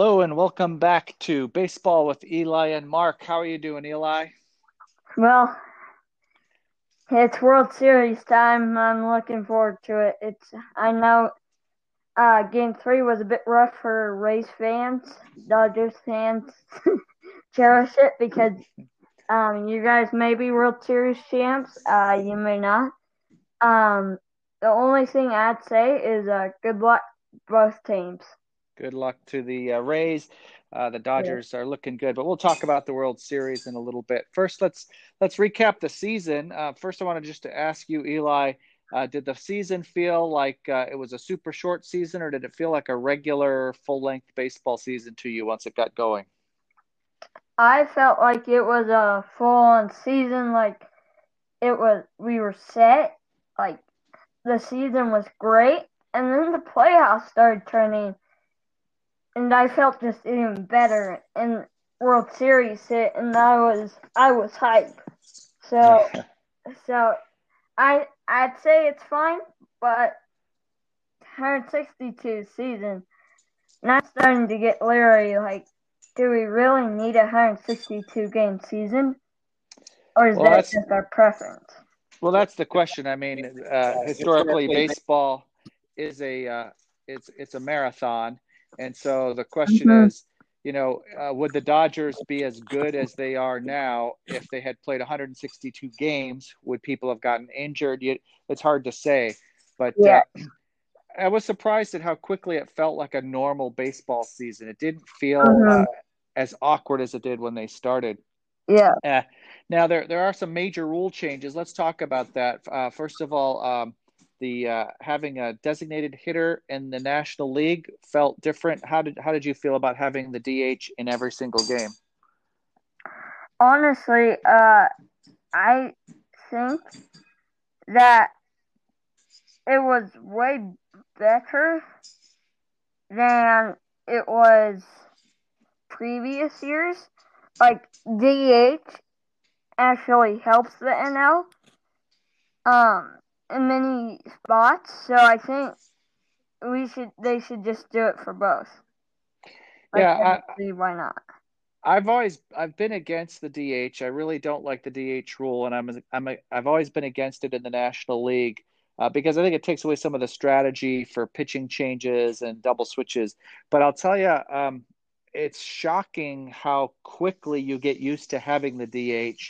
Hello and welcome back to Baseball with Eli and Mark. How are you doing, Eli? Well, it's World Series time. I'm looking forward to it. I know Game 3 was a bit rough for Rays fans, Dodgers fans. Cherish it because you guys may be World Series champs. You may not. The only thing I'd say is good luck both teams. Good luck to the Rays. The Dodgers are looking good, but we'll talk about the World Series in a little bit. First, let's recap the season. First, I wanted just to ask you, Eli, did the season feel like it was a super short season, or did it feel like a regular full-length baseball season to you once it got going? I felt like it was a full-on season. Like it was, we were set. Like the season was great, and then the playoffs started turning. And I felt just even better, and World Series hit, and I was hyped. So I'd say it's fine, but 162 season, and I'm starting to get leery. Like, do we really need a 162 game season, or is that just our preference? Well, that's the question. I mean, historically, baseball is it's a marathon. And so the question is, would the Dodgers be as good as they are now if they had played 162 games? Would people have gotten injured? It's hard to say. But I was surprised at how quickly it felt like a normal baseball season. It didn't feel as awkward as it did when they started. Yeah. Now, there are some major rule changes. Let's talk about that. First of all, the having a designated hitter in the National League felt different. How did you feel about having the DH in every single game? Honestly, I think that it was way better than it was previous years. Like, DH actually helps the NL. In many spots, so I think they should just do it for both. Like, why not? I've been against the DH. I really don't like the DH rule, and I've always been against it in the National League because I think it takes away some of the strategy for pitching changes and double switches. But I'll tell you, it's shocking how quickly you get used to having the DH.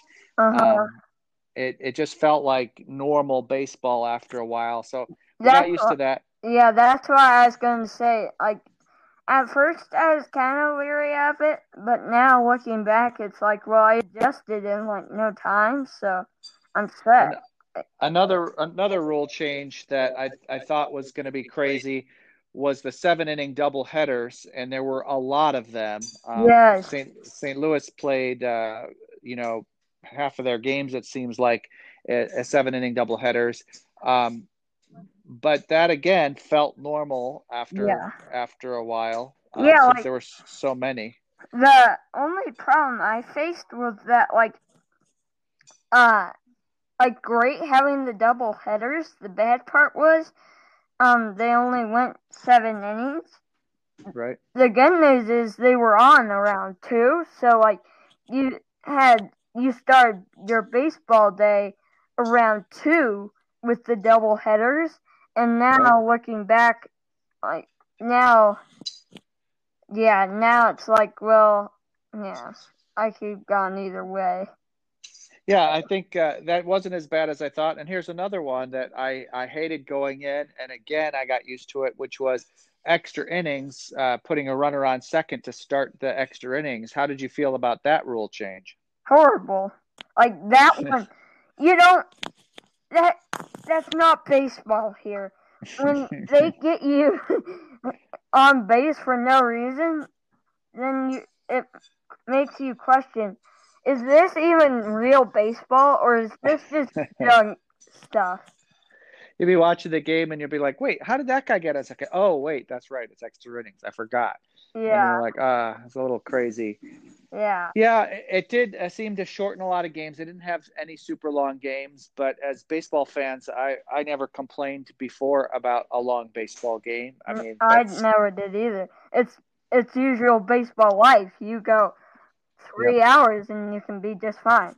It just felt like normal baseball after a while, so I got used to that. Yeah, that's what I was going to say. Like, at first I was kind of leery of it, but now looking back, it's like, well, I adjusted in like no time, so I'm set. Another rule change that I thought was going to be crazy was the 7-inning doubleheaders, and there were a lot of them. Yes. St. Louis played, half of their games, it seems like, a 7-inning doubleheaders. But that, again, felt normal after a while since there were so many. The only problem I faced was that, great having the doubleheaders. The bad part was they only went 7 innings. Right. The good news is they were on around 2, so, you started your baseball day around 2 with the double headers, and now looking back, now it's like, well, yeah, I could have gone either way. Yeah, I think that wasn't as bad as I thought. And here's another one that I hated going in, and again, I got used to it, which was extra innings, putting a runner on second to start the extra innings. How did you feel about that rule change? Horrible. Like, that one, that's not baseball here. When they get you on base for no reason, then it makes you question, is this even real baseball, or is this just junk stuff? You'll be watching the game, and you'll be like, wait, how did that guy get a second? Oh, wait, that's right. It's extra innings. I forgot. Yeah. And you're like, it's a little crazy. Yeah. Yeah, it did seem to shorten a lot of games. They didn't have any super long games, but as baseball fans, I never complained before about a long baseball game. I mean, I never did either. It's it's usual baseball life. You go 3 hours and you can be just fine.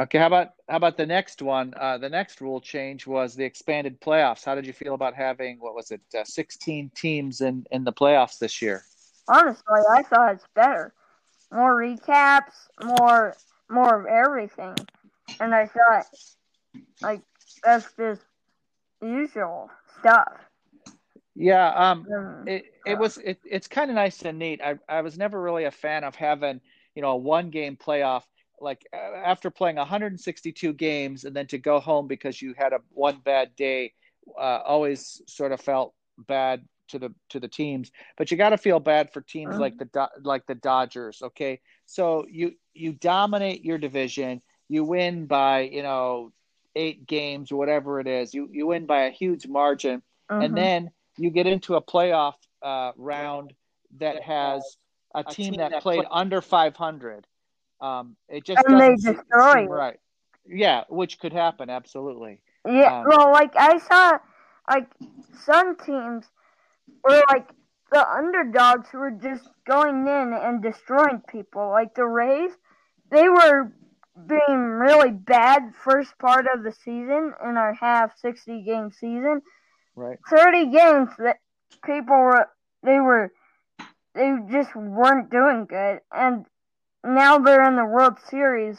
Okay, how about the next one? The next rule change was the expanded playoffs. How did you feel about having, 16 teams in the playoffs this year? Honestly, I thought it's better. More recaps, more of everything. And I thought, that's just usual stuff. Yeah, it's kind of nice and neat. I was never really a fan of having, a one-game playoff. Like after playing 162 games and then to go home because you had one bad day, always sort of felt bad to the teams. But you got to feel bad for teams like the Dodgers. Okay, so you dominate your division, you win by 8 games or whatever it is, you win by a huge margin, and then you get into a playoff round that has a team that played under 500. It just and they destroy it. Right. Yeah, which could happen, absolutely. Yeah, I saw, some teams where, the underdogs were just going in and destroying people. Like, the Rays, they were being really bad first part of the season in our half 60-game season. Right. 30 games that people were, they just weren't doing good. And now they're in the World Series,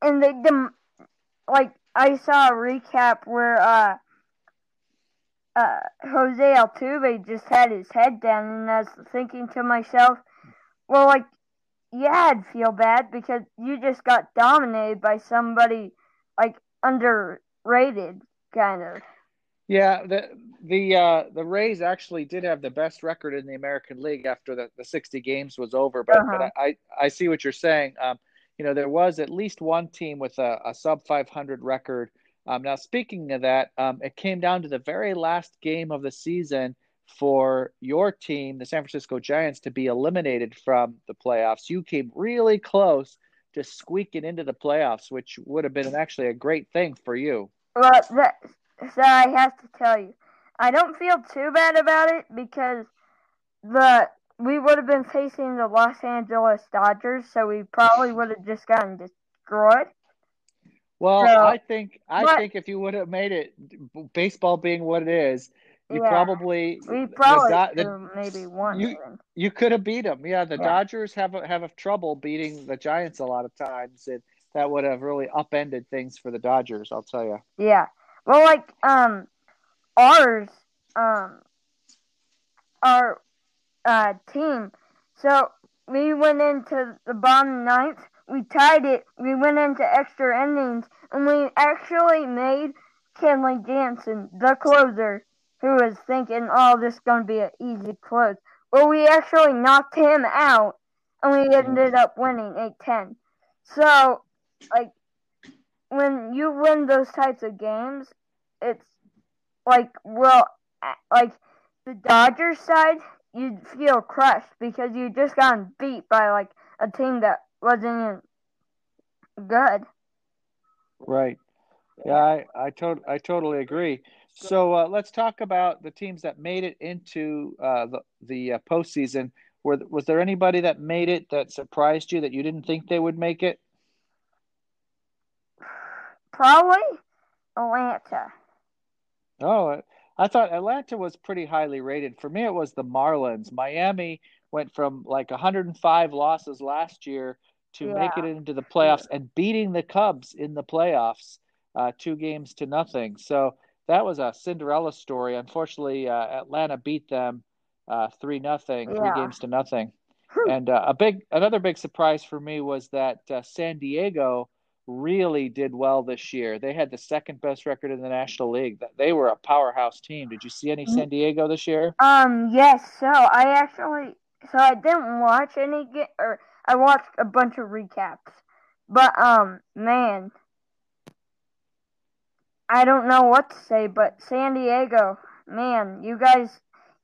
and they I saw a recap where Jose Altuve just had his head down, and I was thinking to myself, I'd feel bad because you just got dominated by somebody underrated kind of. Yeah, the Rays actually did have the best record in the American League after the 60 games was over. But, but I see what you're saying. There was at least one team with a sub-500 record. Now, speaking of that, it came down to the very last game of the season for your team, the San Francisco Giants, to be eliminated from the playoffs. You came really close to squeaking into the playoffs, which would have been actually a great thing for you. Well, so I have to tell you, I don't feel too bad about it because we would have been facing the Los Angeles Dodgers, so we probably would have just gotten destroyed. Well, so, I think if you would have made it, baseball being what it is, maybe won. You could have beat them. Yeah, the Dodgers have trouble beating the Giants a lot of times, and that would have really upended things for the Dodgers, I'll tell you. Yeah. Well, our team, so we went into the bottom ninth, we tied it, we went into extra innings, and we actually made Kenley Jansen, the closer, who was thinking, this is going to be an easy close. Well, we actually knocked him out, and we ended up winning 8-10. So, when you win those types of games, it's the Dodgers side, you'd feel crushed because you just gotten beat by a team that wasn't even good. Right. Yeah, I totally agree. So let's talk about the teams that made it into the postseason. Was there anybody that made it that surprised you that you didn't think they would make it? Probably Atlanta. Oh, I thought Atlanta was pretty highly rated. For me, it was the Marlins. Miami went from 105 losses last year to make it into the playoffs and beating the Cubs in the playoffs 2-0. So that was a Cinderella story. Unfortunately, Atlanta beat them 3-0, 3-0. And another big surprise for me was that San Diego really did well this year. They had the second best record in the National League. They were a powerhouse team. Did you see any San Diego this year? Yes. So I didn't watch any or I watched a bunch of recaps. But man, I don't know what to say, but San Diego, man, you guys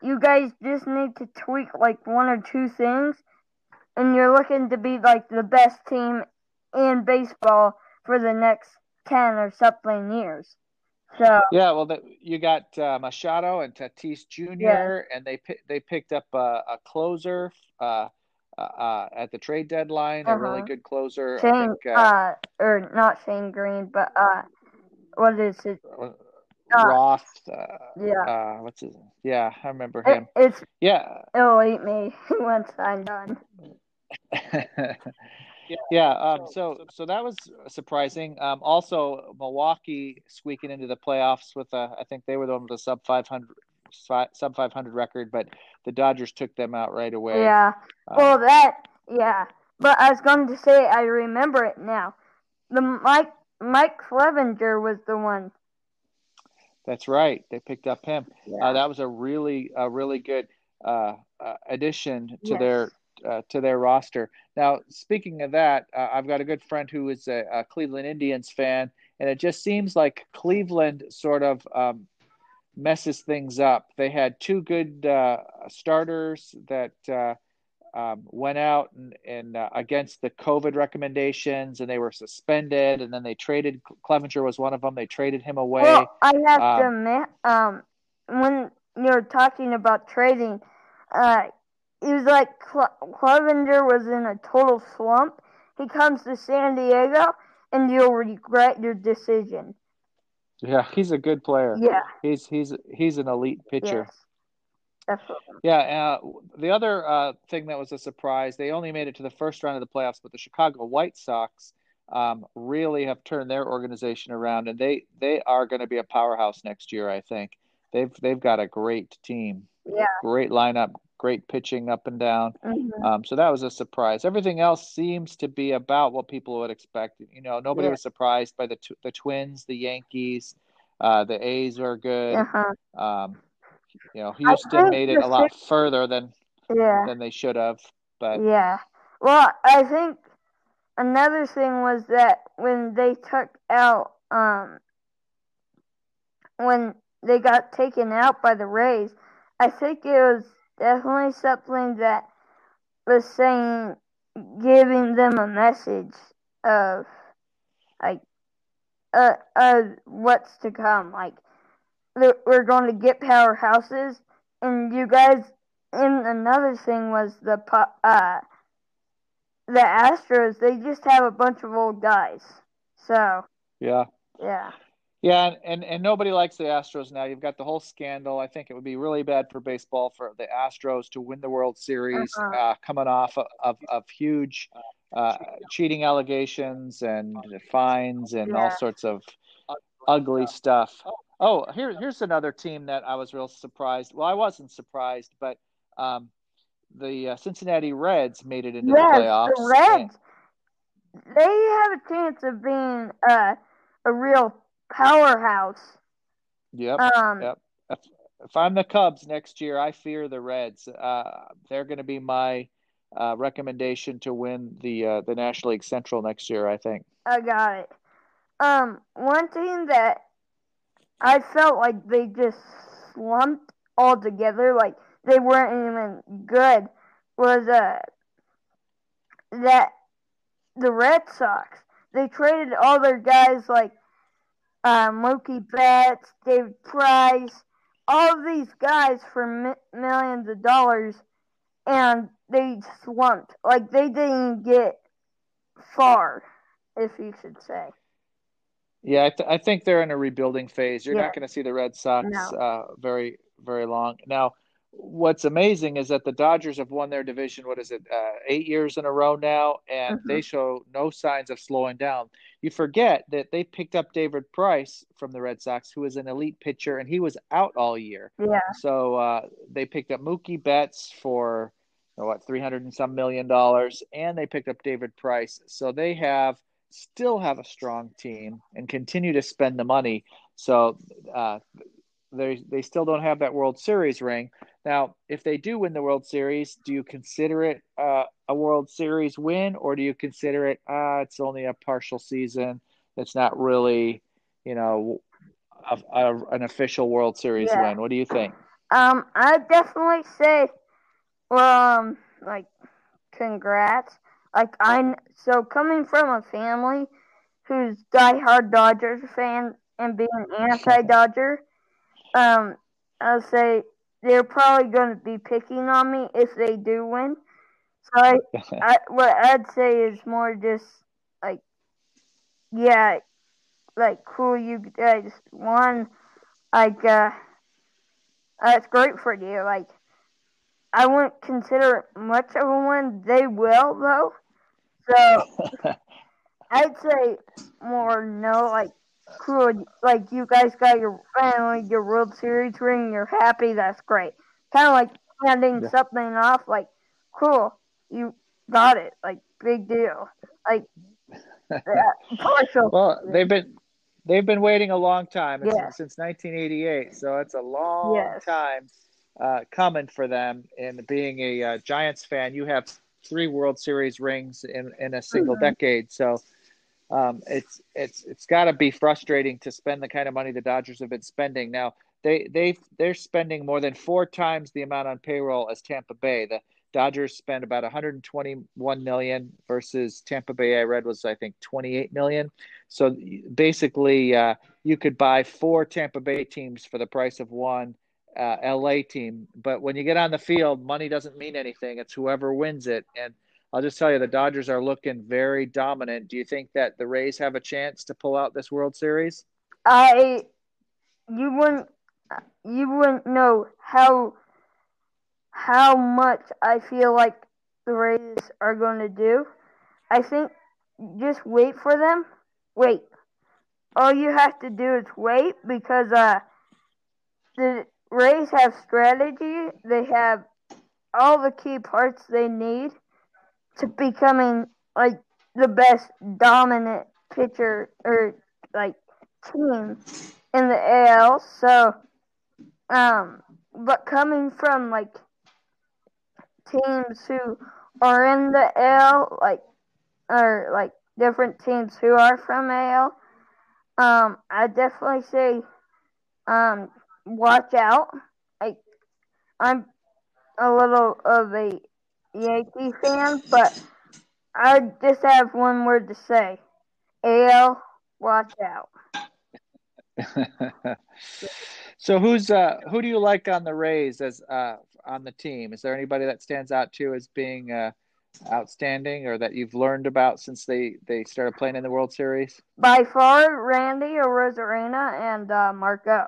just need to tweak one or two things and you're looking to be the best team in baseball for the next 10 or something years. So yeah, well, you got Machado and Tatis Jr. Yeah. And they picked up a closer at the trade deadline, a really good closer. Shane, or not Shane Green, but what is it? Roth. What's his name? Yeah, I remember him. It'll eat me once I'm done. Yeah. So that was surprising. Also, Milwaukee squeaking into the playoffs with I think they were the one with a sub 500 record, but the Dodgers took them out right away. Yeah. But I was going to say, I remember it now. The Mike Clevenger was the one. That's right. They picked up him. Yeah. That was a really good addition to their roster. Now, speaking of that, I've got a good friend who is a Cleveland Indians fan, and it just seems like Cleveland sort of messes things up. They had two good starters that went out and against the COVID recommendations, and they were suspended, and then they traded. Clevenger was one of them. They traded him away. Well, I have to admit, when you're talking about trading, it was like Clevenger was in a total slump. He comes to San Diego, and you'll regret your decision. Yeah, he's a good player. Yeah, he's an elite pitcher. Yes. Definitely. Yeah. The other thing that was a surprise, they only made it to the first round of the playoffs, but the Chicago White Sox really have turned their organization around, and they are going to be a powerhouse next year. I think they've got a great team. Yeah. Great lineup. Great pitching up and down. Mm-hmm. So that was a surprise. Everything else seems to be about what people would expect. You know, nobody was surprised by the Twins, the Yankees, the A's are good. Uh-huh. You know, Houston made it a lot further than they should have. But yeah, well, I think another thing was that when they took out, when they got taken out by the Rays, I think it was definitely something that was saying, giving them a message of like, what's to come, like. We're going to get powerhouses, and you guys. And another thing was the Astros. They just have a bunch of old guys. So yeah, and nobody likes the Astros now. You've got the whole scandal. I think it would be really bad for baseball for the Astros to win the World Series, coming off of huge cheating allegations and fines and all sorts of ugly stuff. Oh, here's another team that I was real surprised. Well, I wasn't surprised, but the Cincinnati Reds made it into the playoffs. The Reds, they have a chance of being a real powerhouse. Yep. If I'm the Cubs next year, I fear the Reds. They're going to be my recommendation to win the National League Central next year, I think. I got it. One team that I felt like they just slumped altogether, like they weren't even good, was that the Red Sox. They traded all their guys like Mookie Betts, David Price, all of these guys for millions of dollars, and they slumped. Like, they didn't get far, if you should say. Yeah, I think they're in a rebuilding phase. You're not going to see the Red Sox very, very long. Now, what's amazing is that the Dodgers have won their division, 8 years in a row now, and they show no signs of slowing down. You forget that they picked up David Price from the Red Sox, who is an elite pitcher, and he was out all year. Yeah. So they picked up Mookie Betts for, $300 and some million, and they picked up David Price. So they still have a strong team and continue to spend the money. So they still don't have that World Series ring. Now, if they do win the World Series, do you consider it a World Series win, or do you consider it it's only a partial season? That's not really, an official World Series win. What do you think? I'd definitely say, congrats. Coming from a family who's diehard Dodgers fan, and be an anti-Dodger, I'll say they're probably going to be picking on me if they do win. So what I'd say is more just like, yeah, like cool, you guys won. Like that's great for you. Like I wouldn't consider it much of a win. They will though. So I'd say more no, like cool, like you guys got your finally your World Series ring. You're happy. That's great. Kind of like handing something off. Like cool, you got it. Like big deal. Like partial. Well, they've been waiting a long time since 1988. So it's a long time coming for them. And being a Giants fan, you have 3 World Series rings in a single decade. So it's got to be frustrating to spend the kind of money the Dodgers have been spending. Now they're spending more than 4 times the amount on payroll as Tampa Bay. The Dodgers spend about $121 million versus Tampa Bay, I read, was, I think, $28 million. So basically, you could buy 4 Tampa Bay teams for the price of 1 L.A. team. But when you get on the field, money doesn't mean anything. It's whoever wins it. And I'll just tell you, the Dodgers are looking very dominant. Do you think that the Rays have a chance to pull out this World Series? You wouldn't know how much I feel like the Rays are going to do. I think just wait for them. Wait. All you have to do is wait because the Rays have strategy. They have all the key parts they need to becoming like the best dominant pitcher or like team in the AL. So, but coming from like teams who are in the AL, like, or like different teams who are from AL, I definitely say, watch out. Like, I'm a little of a Yankee fan, but I just have one word to say: AL, watch out. So who do you like on the Rays as on the team? Is there anybody that stands out to you as being outstanding or that you've learned about since they started playing in the World Series? By far, Randy Arozarena and Marco.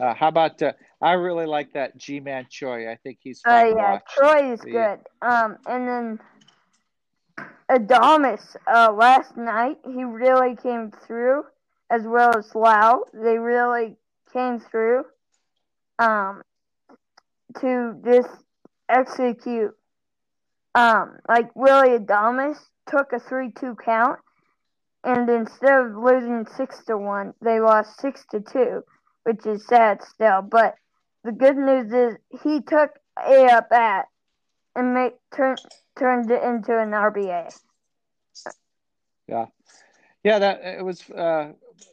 How about I really like that G Man Choi. I think he's fun to watch. Choi is good. And then Adames last night, he really came through, as well as Lau. They really came through to just execute. Like Willy Adames took a 3-2 count, and instead of losing 6-1, they lost 6-2, which is sad still. But the good news is he took a up at and turned it into an RBA. Yeah, that it was.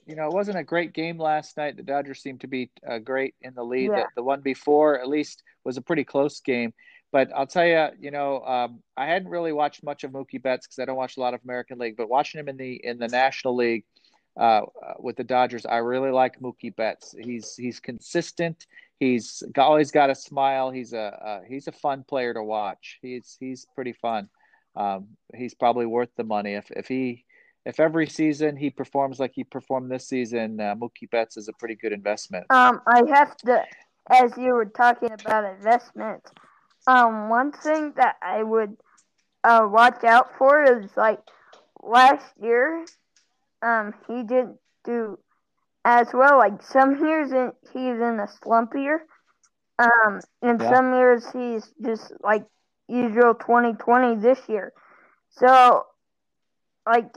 It wasn't a great game last night. The Dodgers seemed to be great in the lead. Yeah. The one before, at least, was a pretty close game. But I'll tell you, I hadn't really watched much of Mookie Betts because I don't watch a lot of American League. But watching him in the National League with the Dodgers, I really like Mookie Betts. He's consistent. He's always got a smile. He's a fun player to watch. He's pretty fun. He's probably worth the money if every season he performs like he performed this season. Mookie Betts is a pretty good investment. I have to, as you were talking about investments, one thing that I would watch out for is like last year, he didn't do as well. Like some years he's in a slump year, and some years he's just like usual 2020 this year. So, like,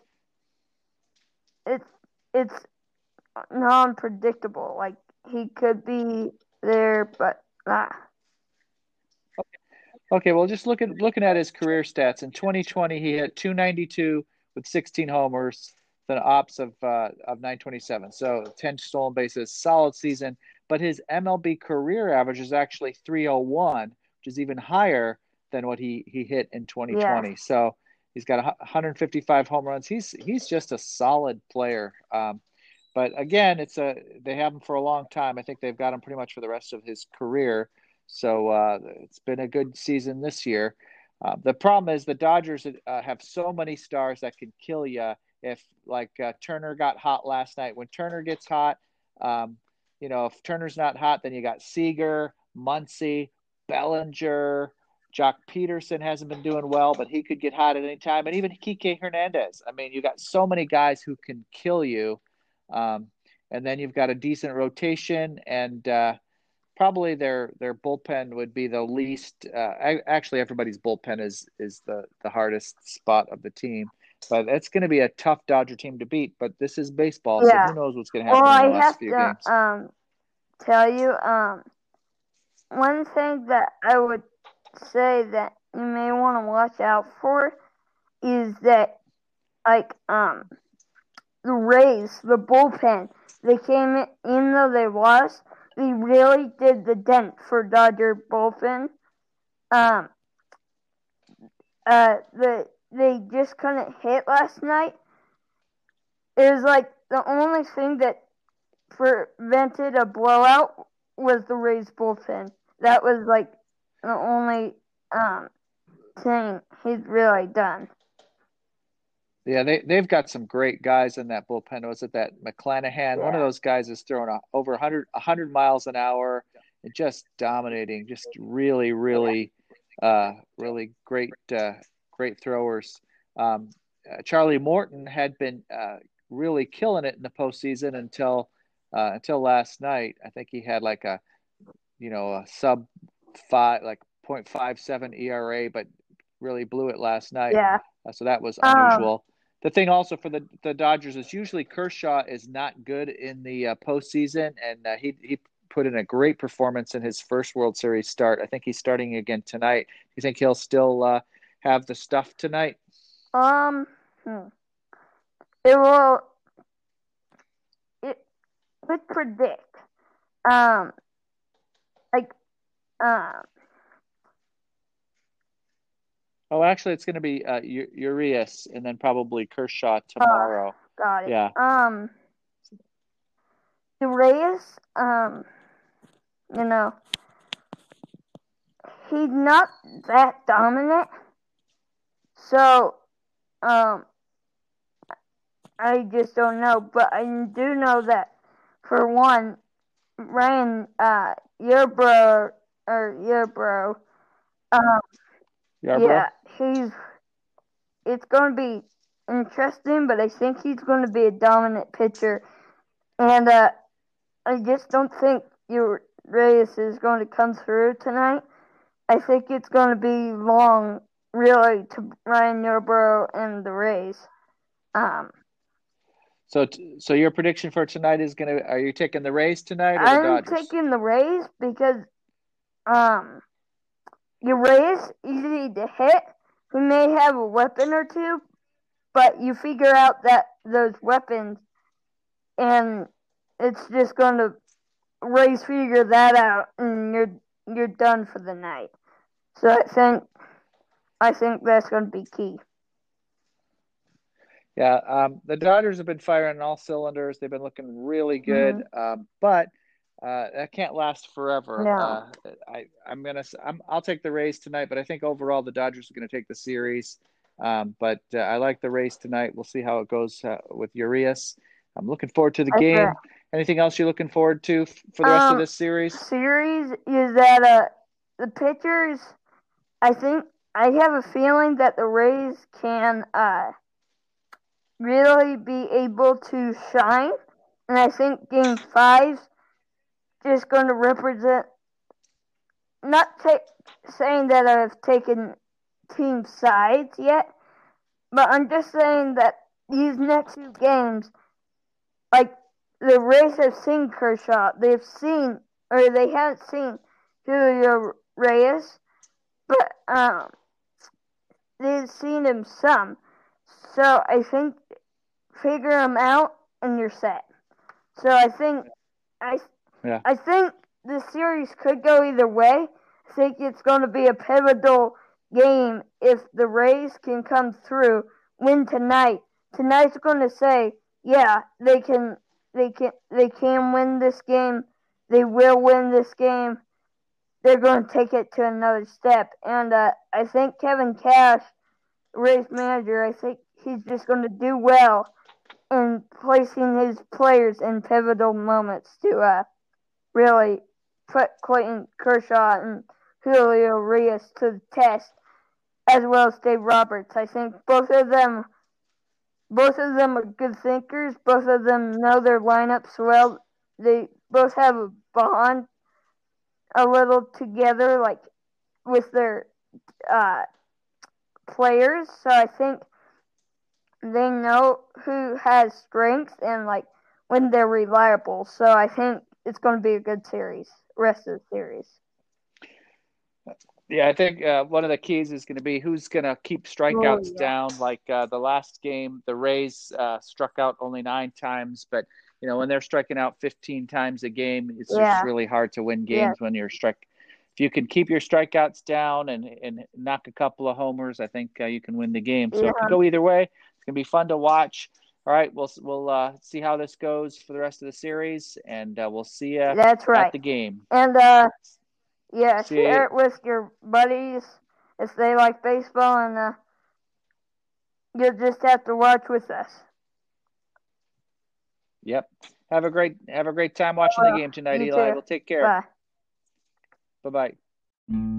it's non-predictable. Like, he could be there, but not. Okay, well, just looking at his career stats. In 2020, he hit .292 with 16 homers, an ops of .927. So 10 stolen bases, solid season. But his MLB career average is actually .301, which is even higher than what he hit in 2020. Yeah. So He's got 155 home runs. He's just a solid player. But again, they have him for a long time. I think they've got him pretty much for the rest of his career. So it's been a good season this year. The problem is the Dodgers have so many stars that can kill you. If Turner got hot last night, when Turner gets hot, if Turner's not hot, then you got Seager, Muncy, Bellinger. Joc Pederson hasn't been doing well, but he could get hot at any time. And even Kike Hernandez. I mean, you got so many guys who can kill you. And then you've got a decent rotation, and probably their bullpen would be the least. Actually, everybody's bullpen is the hardest spot of the team. But it's going to be a tough Dodger team to beat. But this is baseball, So who knows what's going to happen in the last few games. Tell you one thing that I would say that you may want to watch out for is that the Rays, the bullpen, they came in, even though they lost, they really did the dent for Dodger bullpen. They just couldn't hit last night. It was the only thing that prevented a blowout was the Rays bullpen. That was the only thing he's really done. Yeah, they've got some great guys in that bullpen. Was it that McClanahan? Yeah. One of those guys is throwing over 100 miles an hour and just dominating, just really, really, really great throwers. Charlie Morton had been really killing it in the postseason until last night. I think he had a sub 5, 0.57 ERA, but really blew it last night. Yeah. So that was unusual. The thing also for the Dodgers is usually Kershaw is not good in the postseason, and he put in a great performance in his first World Series start. I think he's starting again tonight. Do you think he'll still have the stuff tonight? It will. It would predict. Oh, actually, it's going to be Urías and then probably Kershaw tomorrow. Got it. Yeah. Urías, he's not that dominant. So, I just don't know. But I do know that, for one, Ryan, your bro, yeah, it's going to be interesting, but I think he's going to be a dominant pitcher. And I just don't think Reyes is going to come through tonight. I think it's going to be long, really, to Ryan Noble and the Rays. So your prediction for tonight is going to – are you taking the Rays tonight or the Dodgers? I'm taking the Rays because Urías, easy to hit. He may have a weapon or two, but you figure out that those weapons, and it's just going to race figure that out, and you're done for the night. So I think that's going to be key. Yeah, the Dodgers have been firing on all cylinders. They've been looking really good, but. That can't last forever. No. I'll take the Rays tonight, but I think overall the Dodgers are going to take the series. But I like the Rays tonight. We'll see how it goes with Urías. I'm looking forward to the game. Anything else you're looking forward to for the rest of this series? Series is that the pitchers. I have a feeling that the Rays can really be able to shine, and I think Game 5. Just going to represent, saying that I've taken team sides yet, but I'm just saying that these next few games, the Rays have seen Kershaw, they haven't seen Julio Reyes, but they've seen him some, so I think figure him out and you're set. So I think the series could go either way. I think it's going to be a pivotal game if the Rays can come through, win tonight. Tonight's going to say, yeah, they can win this game. They will win this game. They're going to take it to another step. And I think Kevin Cash, Rays manager, I think he's just going to do well in placing his players in pivotal moments to really put Clayton Kershaw and Julio Reyes to the test, as well as Dave Roberts. I think both of them are good thinkers. Both of them know their lineups well. They both have a bond a little together, like with their players. So I think they know who has strengths and like when they're reliable. So I think it's going to be a good series. Rest of the series. Yeah, I think one of the keys is going to be who's going to keep strikeouts down. Like the last game, the Rays struck out only 9 times, but you know when they're striking out 15 times a game, it's just really hard to win games when you're strike. If you can keep your strikeouts down and knock a couple of homers, I think you can win the game. So it can go either way. It's going to be fun to watch. All right, we'll see how this goes for the rest of the series, and we'll see you at the game. And share it with your buddies if they like baseball, and you'll just have to watch with us. Yep. Have a great time watching the game tonight, Eli. We'll take care. Bye. Bye-bye.